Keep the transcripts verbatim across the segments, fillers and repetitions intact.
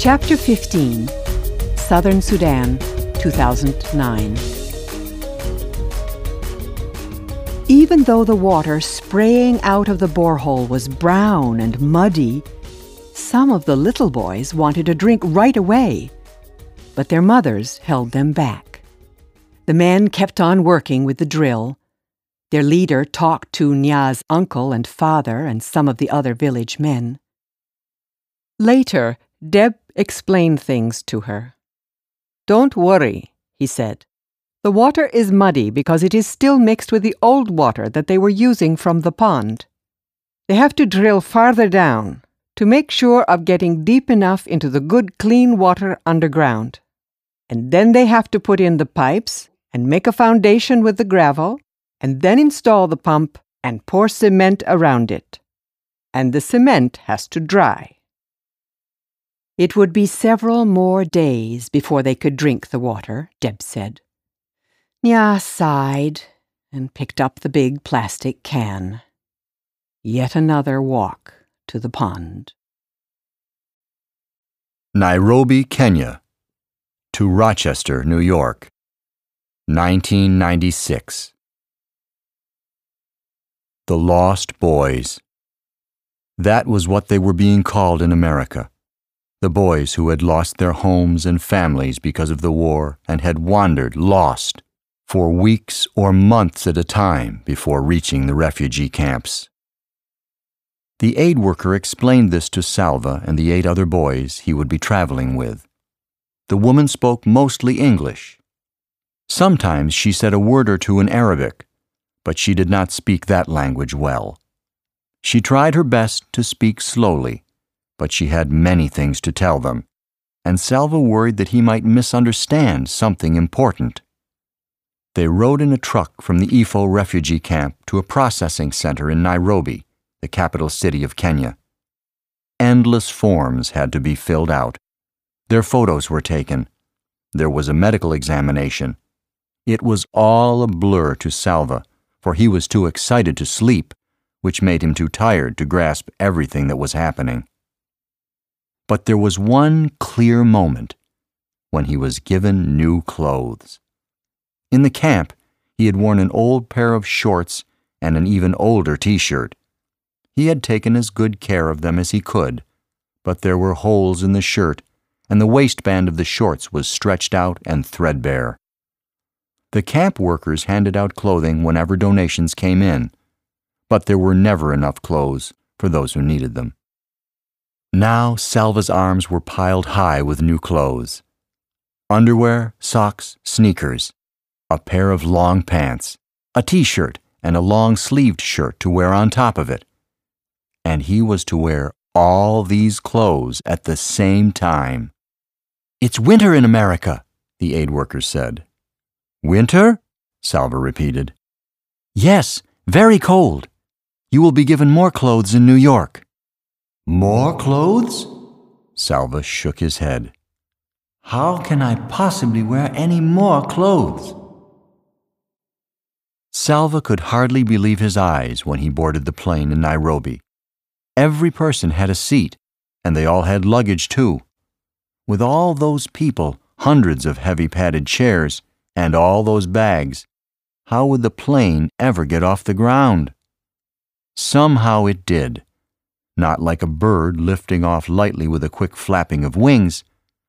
Chapter fifteen, Southern Sudan, two thousand nine. Even though the water spraying out of the borehole was brown and muddy, some of the little boys wanted a drink right away, but their mothers held them back. The men kept on working with the drill. Their leader talked to Nya's uncle and father and some of the other village men. Later, Deb explained things to her. "Don't worry," he said. "The water is muddy because it is still mixed with the old water that they were using from the pond. They have to drill farther down to make sure of getting deep enough into the good clean water underground. And then they have to put in the pipes and make a foundation with the gravel and then install the pump and pour cement around it. And the cement has to dry." It would be several more days before they could drink the water, Deb said. Nya sighed and picked up the big plastic can. Yet another walk to the pond. Nairobi, Kenya, to Rochester, New York, nineteen ninety-six. The Lost Boys. That was what they were being called in America. The boys who had lost their homes and families because of the war and had wandered lost for weeks or months at a time before reaching the refugee camps. The aid worker explained this to Salva and the eight other boys he would be traveling with. The woman spoke mostly English. Sometimes she said a word or two in Arabic, but she did not speak that language well. She tried her best to speak slowly, but she had many things to tell them, and Salva worried that he might misunderstand something important. They rode in a truck from the I F O refugee camp to a processing center in Nairobi, the capital city of Kenya. Endless forms had to be filled out. Their photos were taken. There was a medical examination. It was all a blur to Salva, for he was too excited to sleep, which made him too tired to grasp everything that was happening. But there was one clear moment when he was given new clothes. In the camp, he had worn an old pair of shorts and an even older t-shirt. He had taken as good care of them as he could, but there were holes in the shirt, and the waistband of the shorts was stretched out and threadbare. The camp workers handed out clothing whenever donations came in, but there were never enough clothes for those who needed them. Now Salva's arms were piled high with new clothes. Underwear, socks, sneakers, a pair of long pants, a t-shirt, and a long-sleeved shirt to wear on top of it. And he was to wear all these clothes at the same time. "It's winter in America," the aid worker said. "Winter?" Salva repeated. "Yes, very cold. You will be given more clothes in New York." "More clothes?" Salva shook his head. "How can I possibly wear any more clothes?" Salva could hardly believe his eyes when he boarded the plane in Nairobi. Every person had a seat, and they all had luggage too. With all those people, hundreds of heavy padded chairs, and all those bags, how would the plane ever get off the ground? Somehow it did. Not like a bird lifting off lightly with a quick flapping of wings,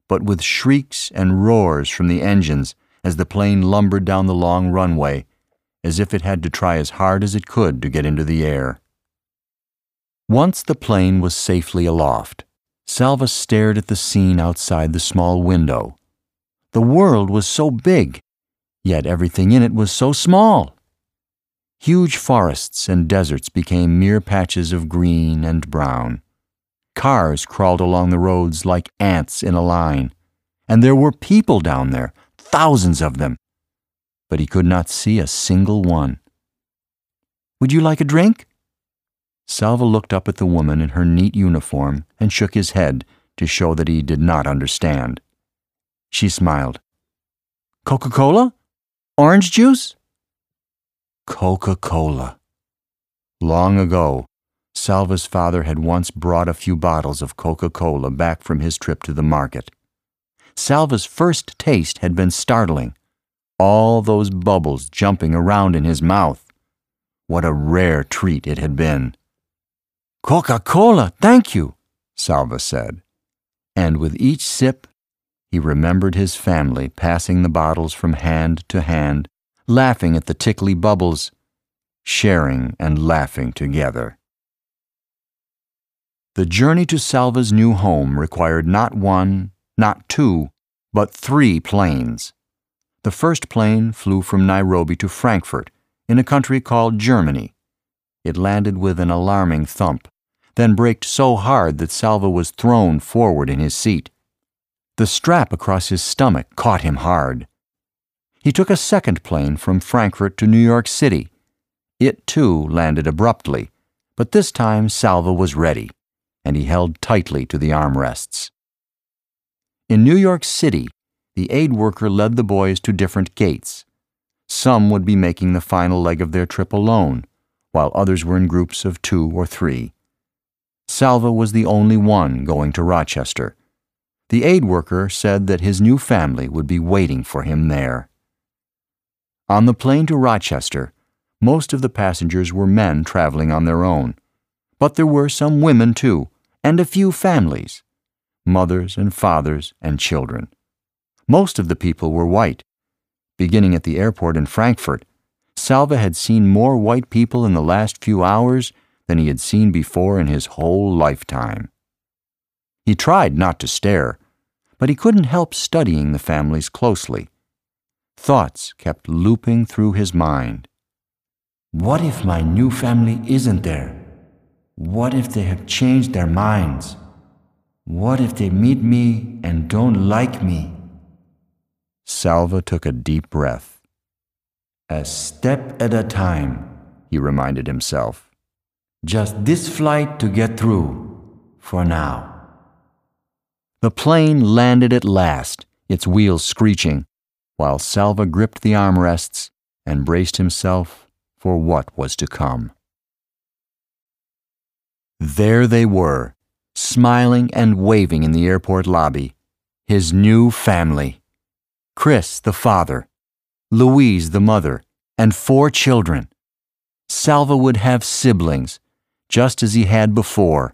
but with shrieks and roars from the engines as the plane lumbered down the long runway, as if it had to try as hard as it could to get into the air. Once the plane was safely aloft, Salva stared at the scene outside the small window. The world was so big, yet everything in it was so small. Huge forests and deserts became mere patches of green and brown. Cars crawled along the roads like ants in a line, and there were people down there, thousands of them. But he could not see a single one. "Would you like a drink?" Salva looked up at the woman in her neat uniform and shook his head to show that he did not understand. She smiled. "Coca-Cola? Orange juice?" Coca-Cola. Long ago, Salva's father had once brought a few bottles of Coca-Cola back from his trip to the market. Salva's first taste had been startling, all those bubbles jumping around in his mouth. What a rare treat it had been. "Coca-Cola, thank you," Salva said. And with each sip, he remembered his family passing the bottles from hand to hand, laughing at the tickly bubbles, sharing and laughing together. The journey to Salva's new home required not one, not two, but three planes. The first plane flew from Nairobi to Frankfurt, in a country called Germany. It landed with an alarming thump, then braked so hard that Salva was thrown forward in his seat. The strap across his stomach caught him hard. He took a second plane from Frankfurt to New York City. It, too, landed abruptly, but this time Salva was ready, and he held tightly to the armrests. In New York City, the aid worker led the boys to different gates. Some would be making the final leg of their trip alone, while others were in groups of two or three. Salva was the only one going to Rochester. The aid worker said that his new family would be waiting for him there. On the plane to Rochester, most of the passengers were men traveling on their own, but there were some women too, and a few families, mothers and fathers and children. Most of the people were white. Beginning at the airport in Frankfurt, Salva had seen more white people in the last few hours than he had seen before in his whole lifetime. He tried not to stare, but he couldn't help studying the families closely. Thoughts kept looping through his mind. What if my new family isn't there? What if they have changed their minds? What if they meet me and don't like me? Salva took a deep breath. A step at a time, he reminded himself. Just this flight to get through, for now. The plane landed at last, its wheels screeching, while Salva gripped the armrests and braced himself for what was to come. There they were, smiling and waving in the airport lobby, his new family. Chris, the father, Louise, the mother, and four children. Salva would have siblings, just as he had before.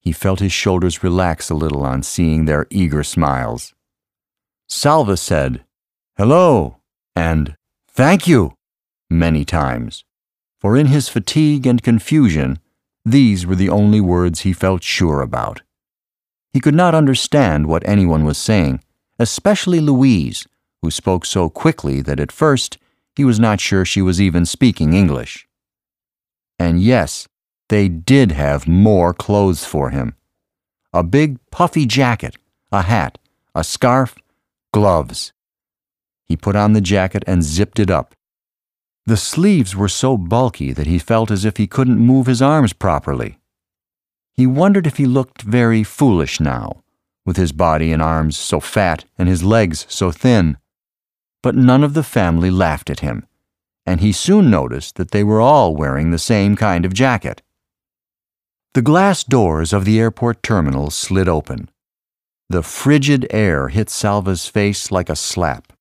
He felt his shoulders relax a little on seeing their eager smiles. Salva said, "Hello," and "Thank you," many times, for in his fatigue and confusion, these were the only words he felt sure about. He could not understand what anyone was saying, especially Louise, who spoke so quickly that at first he was not sure she was even speaking English. And yes, they did have more clothes for him. A big puffy jacket, a hat, a scarf, gloves. He put on the jacket and zipped it up. The sleeves were so bulky that he felt as if he couldn't move his arms properly. He wondered if he looked very foolish now, with his body and arms so fat and his legs so thin. But none of the family laughed at him, and he soon noticed that they were all wearing the same kind of jacket. The glass doors of the airport terminal slid open. The frigid air hit Salva's face like a slap.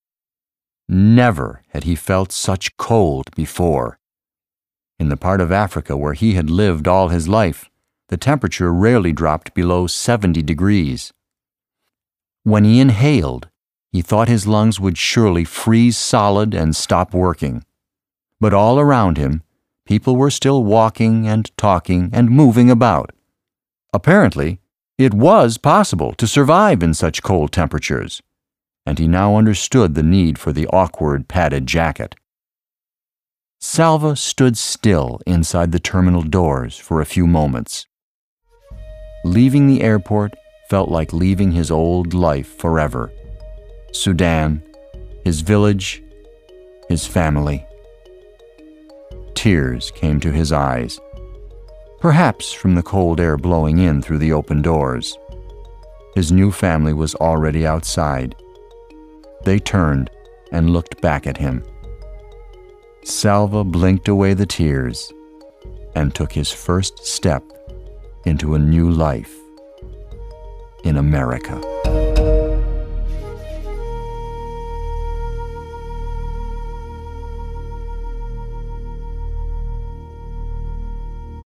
Never had he felt such cold before. In the part of Africa where he had lived all his life, the temperature rarely dropped below seventy degrees. When he inhaled, he thought his lungs would surely freeze solid and stop working. But all around him, people were still walking and talking and moving about. Apparently, it was possible to survive in such cold temperatures, and he now understood the need for the awkward padded jacket. Salva stood still inside the terminal doors for a few moments. Leaving the airport felt like leaving his old life forever. Sudan, his village, his family. Tears came to his eyes, perhaps from the cold air blowing in through the open doors. His new family was already outside. They turned and looked back at him. Salva blinked away the tears. and took his first step into a new life in America.